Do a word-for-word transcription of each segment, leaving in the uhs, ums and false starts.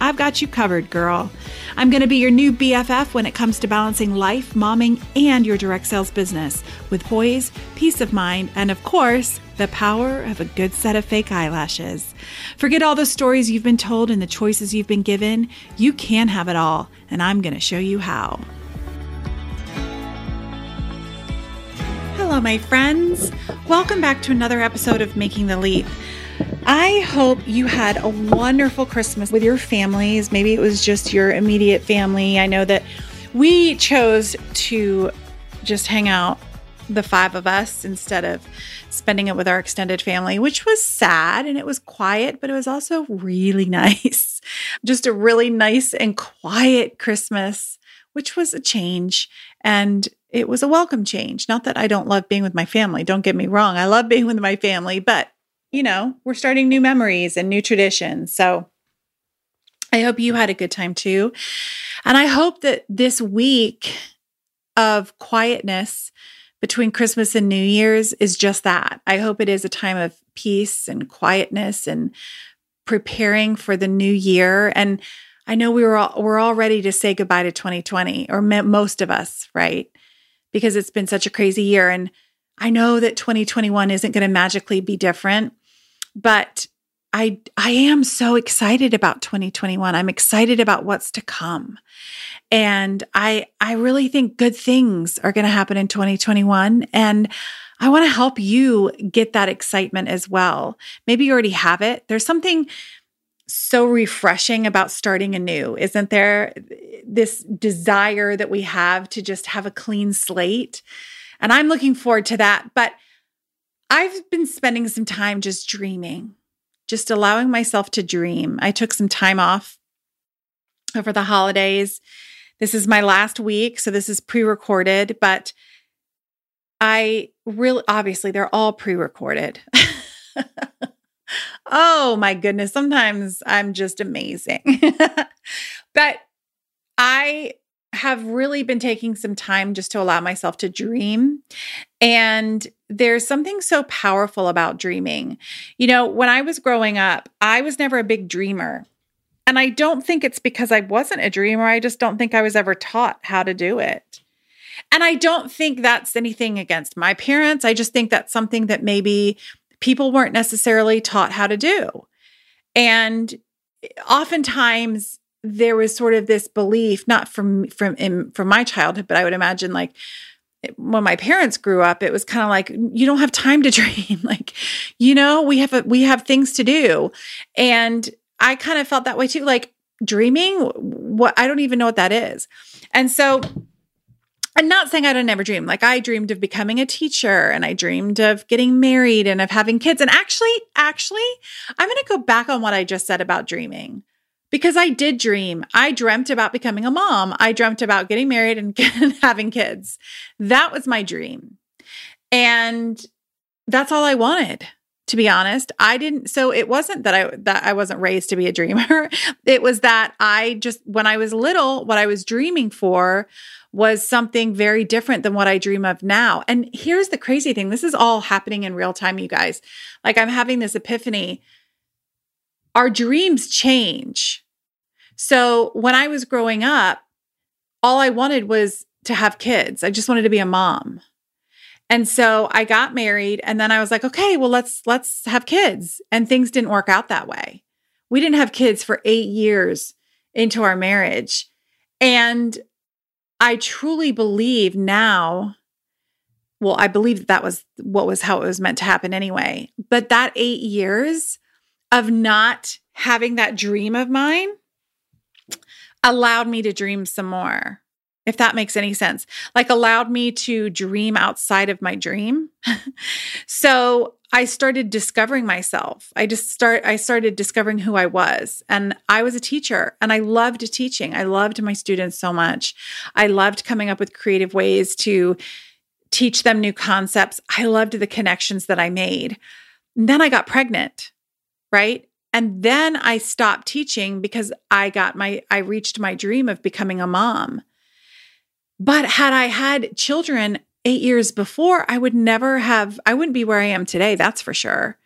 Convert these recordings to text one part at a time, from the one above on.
I've got you covered, girl. I'm going to be your new B F F when it comes to balancing life, momming, and your direct sales business with poise, peace of mind, and of course, the power of a good set of fake eyelashes. Forget all the stories you've been told and the choices you've been given. You can have it all, and I'm going to show you how. Hello, my friends. Welcome back to another episode of Making the Leap. I hope you had a wonderful Christmas with your families. Maybe it was just your immediate family. I know that we chose to just hang out, the five of us, instead of spending it with our extended family, which was sad and it was quiet, but it was also really nice. Just a really nice and quiet Christmas, which was a change. And it was a welcome change. Not that I don't love being with my family. Don't get me wrong. I love being with my family, but you know, we're starting new memories and new traditions. So I hope you had a good time too. And I hope that this week of quietness between Christmas and New Year's is just that. I hope it is a time of peace and quietness and preparing for the new year. And I know we were all, we're all ready to say goodbye to twenty twenty, or most of us, right? Because it's been such a crazy year. And I know that twenty twenty-one isn't going to magically be different. But I I am so excited about twenty twenty-one. I'm excited about what's to come. And I I really think good things are going to happen in twenty twenty-one. And I want to help you get that excitement as well. Maybe you already have it. There's something so refreshing about starting anew, isn't there? This desire that we have to just have a clean slate. And I'm looking forward to that. But I've been spending some time just dreaming, just allowing myself to dream. I took some time off over the holidays. This is my last week, so this is pre-recorded, but I really, obviously, they're all pre-recorded. Oh my goodness. Sometimes I'm just amazing. But I have really been taking some time just to allow myself to dream. And there's something so powerful about dreaming. You know, when I was growing up, I was never a big dreamer. And I don't think it's because I wasn't a dreamer. I just don't think I was ever taught how to do it. And I don't think that's anything against my parents. I just think that's something that maybe people weren't necessarily taught how to do. And oftentimes, there was sort of this belief, not from from in, from my childhood, but I would imagine like, when my parents grew up, it was kind of like, you don't have time to dream. Like, you know, we have a, we have things to do. And I kind of felt that way too. Like dreaming, what, I don't even know what that is. And so I'm not saying I don't ever dream. Like I dreamed of becoming a teacher and I dreamed of getting married and of having kids. And actually, actually, I'm going to go back on what I just said about dreaming. Because I did dream. I dreamt about becoming a mom. I dreamt about getting married and having kids. That was my dream. And that's all I wanted, to be honest. I didn't, so it wasn't that I that I wasn't raised to be a dreamer. It was that I just, when I was little, what I was dreaming for was something very different than what I dream of now. And here's the crazy thing. This is all happening in real time, you guys. Like I'm having this epiphany. Our dreams change. So when I was growing up, all I wanted was to have kids. I just wanted to be a mom. And so I got married and then I was like, okay, well, let's let's have kids. And things didn't work out that way. We didn't have kids for eight years into our marriage. And I truly believe now, well, I believe that, that was what was how it was meant to happen anyway. But that eight years of not having that dream of mine allowed me to dream some more. if that makes any sense, like allowed me to dream outside of my dream. So I started discovering myself. I just start, I started discovering who I was, and I was a teacher, and I loved teaching. I loved my students so much. I loved coming up with creative ways to teach them new concepts. I loved the connections that I made. And then I got pregnant, right? And then I stopped teaching because I got my, I reached my dream of becoming a mom. But had I had children eight years before, I would never have, I wouldn't be where I am today, that's for sure.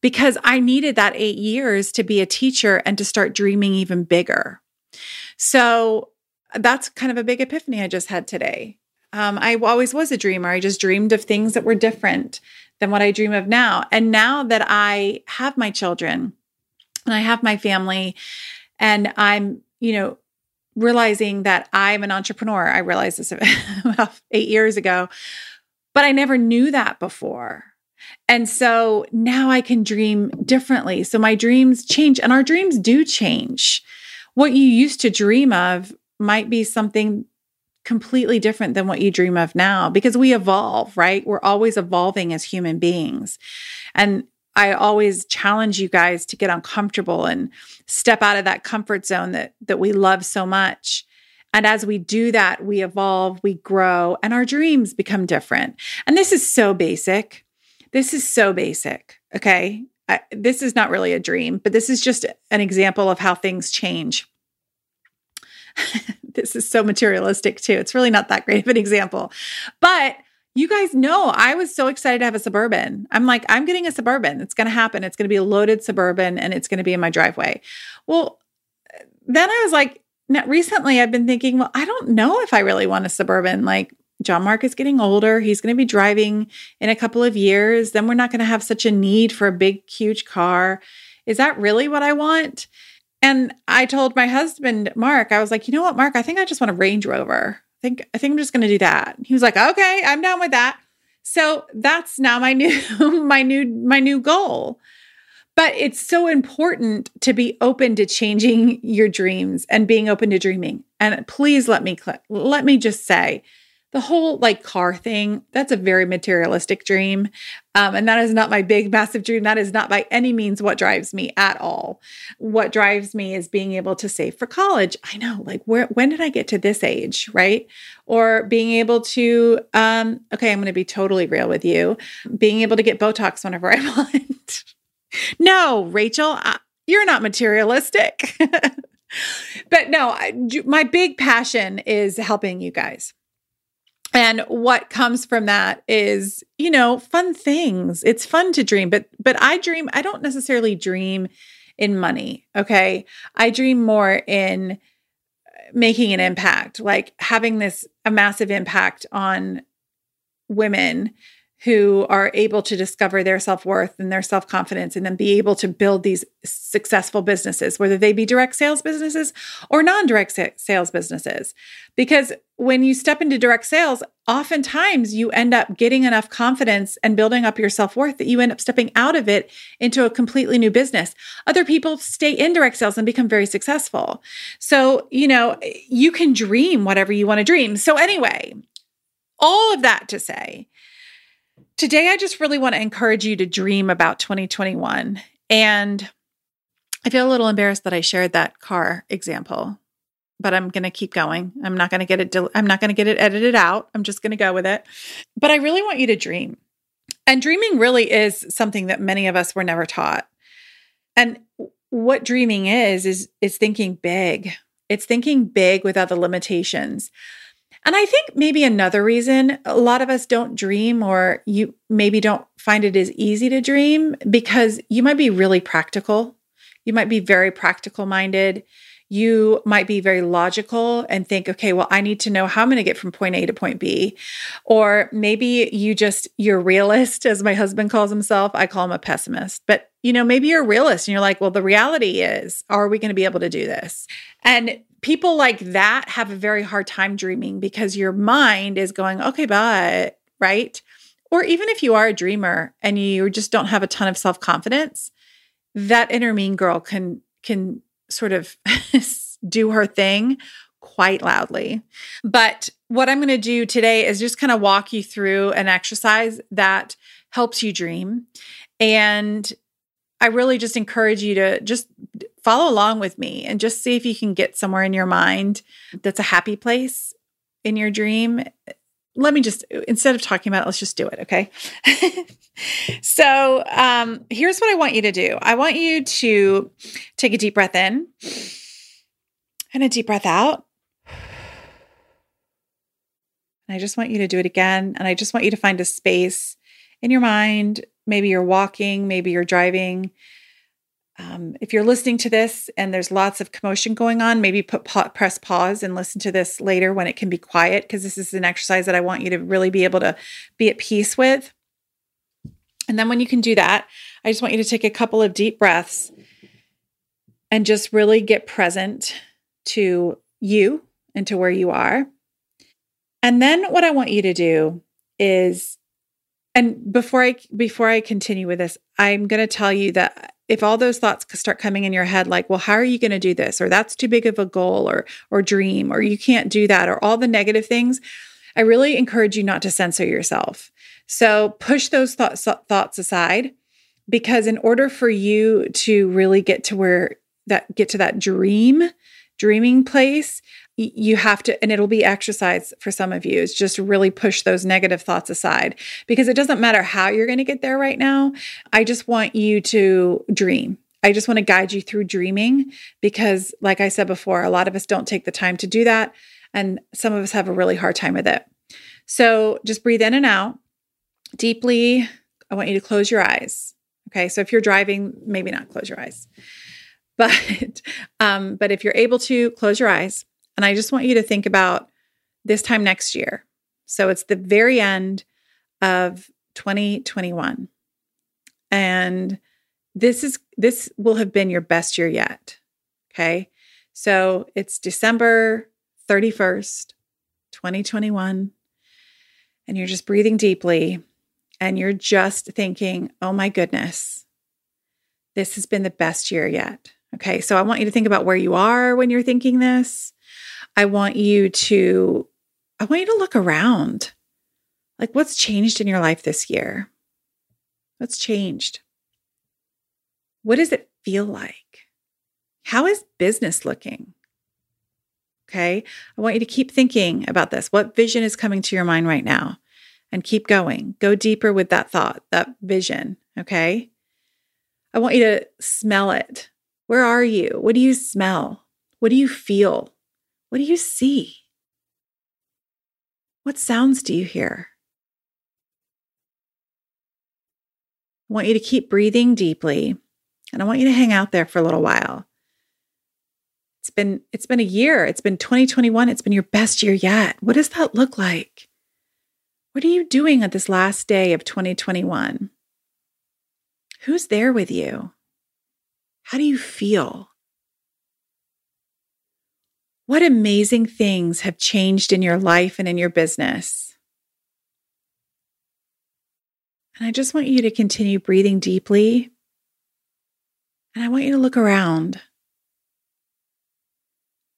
Because I needed that eight years to be a teacher and to start dreaming even bigger. So that's kind of a big epiphany I just had today. Um, I always was a dreamer. I just dreamed of things that were different than what I dream of now. And now that I have my children and I have my family and I'm, you know, realizing that I'm an entrepreneur. I realized this about eight years ago, but I never knew that before. And so now I can dream differently. So my dreams change, and our dreams do change. What you used to dream of might be something completely different than what you dream of now, because we evolve, right? We're always evolving as human beings. And I always challenge you guys to get uncomfortable and step out of that comfort zone that that we love so much. And as we do that, we evolve, we grow, and our dreams become different. And this is so basic. This is so basic, okay? I, this is not really a dream, but this is just an example of how things change. This is so materialistic too. It's really not that great of an example. But you guys know I was so excited to have a Suburban. I'm like, I'm getting a Suburban. It's going to happen. It's going to be a loaded Suburban, and it's going to be in my driveway. Well, then I was like, now, recently I've been thinking, well, I don't know if I really want a Suburban. Like, John Mark is getting older. He's going to be driving in a couple of years. Then we're not going to have such a need for a big, huge car. Is that really what I want? And I told my husband, Mark, I was like, you know what, Mark, I think I just want a Range Rover. I think, I think I'm just going to do that. He was like, okay, I'm down with that. So that's now my new, my new, my new goal. But it's so important to be open to changing your dreams and being open to dreaming. And please let me, cl- let me just say the whole like car thing, that's a very materialistic dream. Um, and that is not my big, massive dream. That is not by any means what drives me at all. What drives me is being able to save for college. I know, like, where, when did I get to this age, right? Or being able to, um, okay, I'm going to be totally real with you, being able to get Botox whenever I want. No, Rachel, I, you're not materialistic. But no, I, my big passion is helping you guys. And what comes from that is, you know, fun things. It's fun to dream, but but I dream, I don't necessarily dream in money, okay? I dream more in making an impact, like having this, a massive impact on women who are able to discover their self-worth and their self-confidence and then be able to build these successful businesses, whether they be direct sales businesses or non-direct sa- sales businesses. Because when you step into direct sales, oftentimes you end up getting enough confidence and building up your self-worth that you end up stepping out of it into a completely new business. Other people stay in direct sales and become very successful. So, you know, you can dream whatever you want to dream. So anyway, all of that to say, today, I just really want to encourage you to dream about twenty twenty-one. And I feel a little embarrassed that I shared that car example, but I'm going to keep going. I'm not going to get it. Del- I'm not going to get it edited out. I'm just going to go with it. But I really want you to dream. And dreaming really is something that many of us were never taught. And what dreaming is, is, is thinking big. It's thinking big without the limitations. And I think maybe another reason a lot of us don't dream, or you maybe don't find it as easy to dream, because you might be really practical. You might be very practical minded. You might be very logical and think, okay, well, I need to know how I'm going to get from point A to point B. Or maybe you just, you're a realist, as my husband calls himself. I call him a pessimist. But, you know, maybe you're a realist and you're like, well, the reality is, are we going to be able to do this? And people like that have a very hard time dreaming, because your mind is going, okay, but, right? Or even if you are a dreamer and you just don't have a ton of self-confidence, that inner mean girl can can sort of do her thing quite loudly. But what I'm going to do today is just kind of walk you through an exercise that helps you dream. And I really just encourage you to just follow along with me and just see if you can get somewhere in your mind that's a happy place in your dream. Let me just, instead of talking about it, let's just do it, okay? So um, here's what I want you to do. I want you to take a deep breath in and a deep breath out. And I just want you to do it again. And I just want you to find a space in your mind. Maybe you're walking, maybe you're driving. Um, if you're listening to this and there's lots of commotion going on, maybe put pa- press pause and listen to this later when it can be quiet, because this is an exercise that I want you to really be able to be at peace with. And then when you can do that, I just want you to take a couple of deep breaths and just really get present to you and to where you are. And then what I want you to do is, and before I before I continue with this, I'm going to tell you that if all those thoughts start coming in your head, like, well, how are you going to do this? Or that's too big of a goal or or dream, or you can't do that, or all the negative things, I really encourage you not to censor yourself. So push those thoughts thoughts aside, because in order for you to really get to where that get to that dream, dreaming place, you have to, and it'll be exercise for some of you, is just really push those negative thoughts aside, because it doesn't matter how you're going to get there right now. I just want you to dream. I just want to guide you through dreaming, because like I said before, a lot of us don't take the time to do that. And some of us have a really hard time with it. So just breathe in and out deeply. I want you to close your eyes. Okay. So if you're driving, maybe not close your eyes, but, um, but if you're able to, close your eyes. And I just want you to think about this time next year. So it's the very end of twenty twenty-one. And this is this will have been your best year yet. Okay? So it's December thirty-first, twenty twenty-one. And you're just breathing deeply and you're just thinking, "Oh my goodness. This has been the best year yet." Okay? So I want you to think about where you are when you're thinking this. I want you to, I want you to look around. Like, what's changed in your life this year? What's changed? What does it feel like? How is business looking? Okay. I want you to keep thinking about this. What vision is coming to your mind right now? And keep going. Go deeper with that thought, that vision. Okay. I want you to smell it. Where are you? What do you smell? What do you feel? What do you see? What sounds do you hear? I want you to keep breathing deeply, and I want you to hang out there for a little while. It's been it's been a year. It's been twenty twenty-one. It's been your best year yet. What does that look like? What are you doing on this last day of twenty twenty-one? Who's there with you? How do you feel? What amazing things have changed in your life and in your business? And I just want you to continue breathing deeply. And I want you to look around.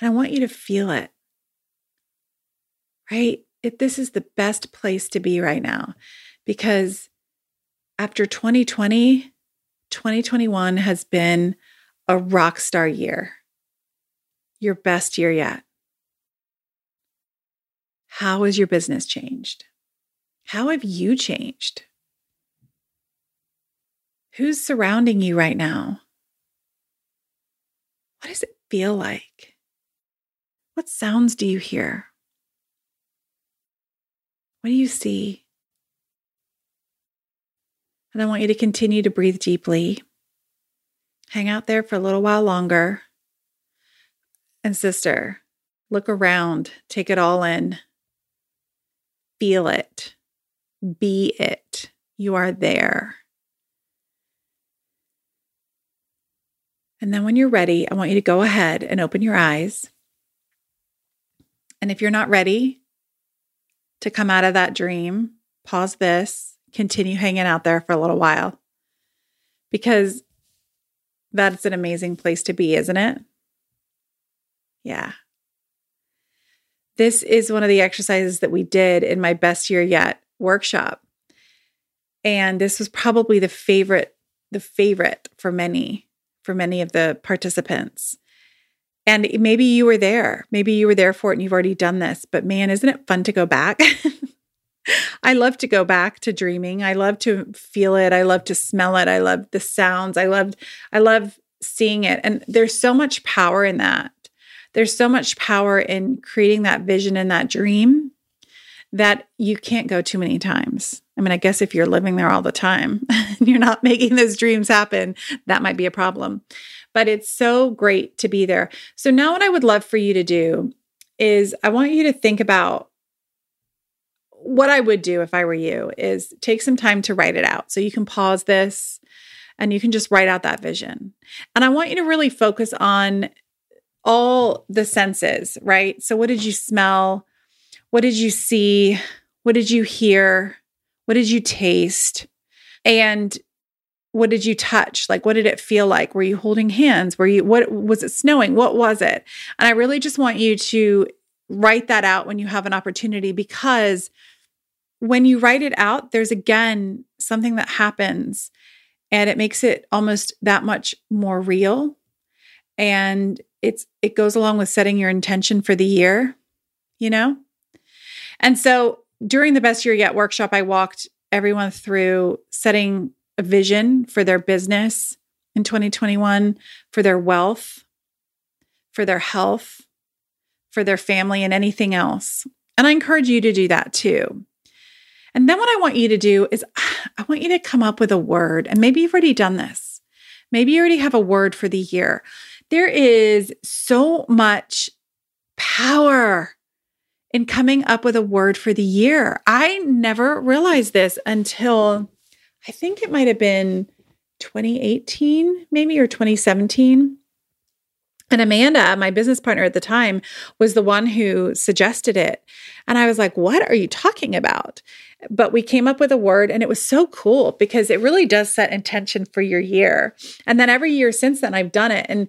And I want you to feel it, right? If this is the best place to be right now, because after twenty twenty, twenty twenty-one has been a rock star year. Your best year yet. How has your business changed? How have you changed? Who's surrounding you right now? What does it feel like? What sounds do you hear? What do you see? And I want you to continue to breathe deeply. Hang out there for a little while longer. And sister, look around, take it all in, feel it, be it. You are there. And then when you're ready, I want you to go ahead and open your eyes. And if you're not ready to come out of that dream, pause this, continue hanging out there for a little while, because that's an amazing place to be, isn't it? Yeah. This is one of the exercises that we did in my Best Year Yet workshop. And this was probably the favorite, the favorite for many, for many of the participants. And maybe you were there. Maybe you were there for it and you've already done this. But man, isn't it fun to go back? I love to go back to dreaming. I love to feel it. I love to smell it. I love the sounds. I loved, I love seeing it. And there's so much power in that. There's so much power in creating that vision and that dream that you can't go too many times. I mean, I guess if you're living there all the time and you're not making those dreams happen, that might be a problem. But it's so great to be there. So now what I would love for you to do is I want you to think about what I would do if I were you is take some time to write it out. So you can pause this and you can just write out that vision. And I want you to really focus on all the senses, right? So what did you smell? What did you see? What did you hear? What did you taste? And what did you touch? Like, what did it feel like? Were you holding hands? Were you, what was it snowing? What was it? And I really just want you to write that out when you have an opportunity, because when you write it out, there's again something that happens and it makes it almost that much more real. And it's, it goes along with setting your intention for the year, you know? And so during the Best Year Yet workshop, I walked everyone through setting a vision for their business in twenty twenty-one, for their wealth, for their health, for their family, and anything else. And I encourage you to do that too. And then what I want you to do is I want you to come up with a word. And maybe you've already done this. Maybe you already have a word for the year. There is so much power in coming up with a word for the year. I never realized this until I think it might have been twenty eighteen, maybe, or twenty seventeen. And Amanda, my business partner at the time, was the one who suggested it. And I was like, what are you talking about? But we came up with a word, and it was so cool because it really does set intention for your year. And then every year since then, I've done it. And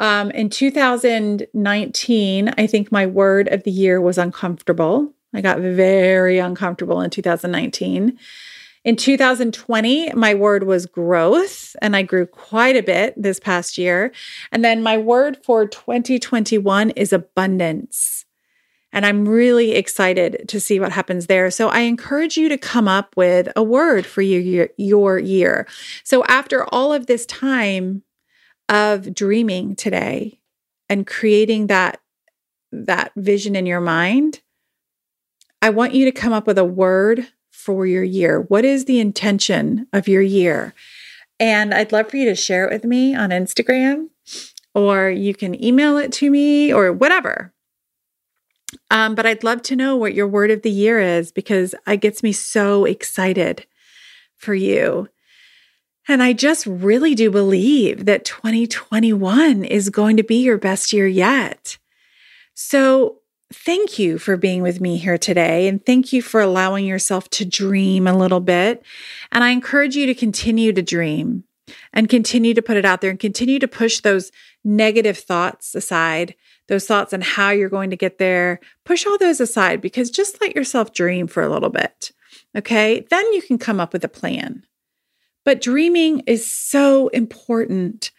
um, in two thousand nineteen, I think my word of the year was uncomfortable. I got very uncomfortable in two thousand nineteen. In two thousand twenty, my word was growth, and I grew quite a bit this past year. And then my word for twenty twenty-one is abundance. And I'm really excited to see what happens there. So I encourage you to come up with a word for your, your year. So after all of this time of dreaming today and creating that, that vision in your mind, I want you to come up with a word for your year. What is the intention of your year? And I'd love for you to share it with me on Instagram, or you can email it to me or whatever. Um, but I'd love to know what your word of the year is, because it gets me so excited for you. And I just really do believe that twenty twenty-one is going to be your best year yet. So thank you for being with me here today. And thank you for allowing yourself to dream a little bit. And I encourage you to continue to dream and continue to put it out there and continue to push those negative thoughts aside, those thoughts on how you're going to get there. Push all those aside, because just let yourself dream for a little bit. Okay. Then you can come up with a plan. But dreaming is so important.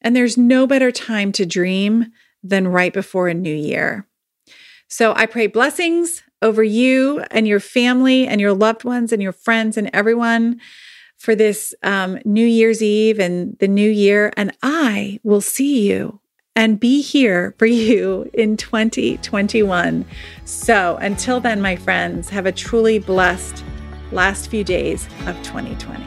And there's no better time to dream than right before a new year. So I pray blessings over you and your family and your loved ones and your friends and everyone for this um, New Year's Eve and the new year. And I will see you and be here for you in twenty twenty-one. So until then, my friends, have a truly blessed last few days of twenty twenty.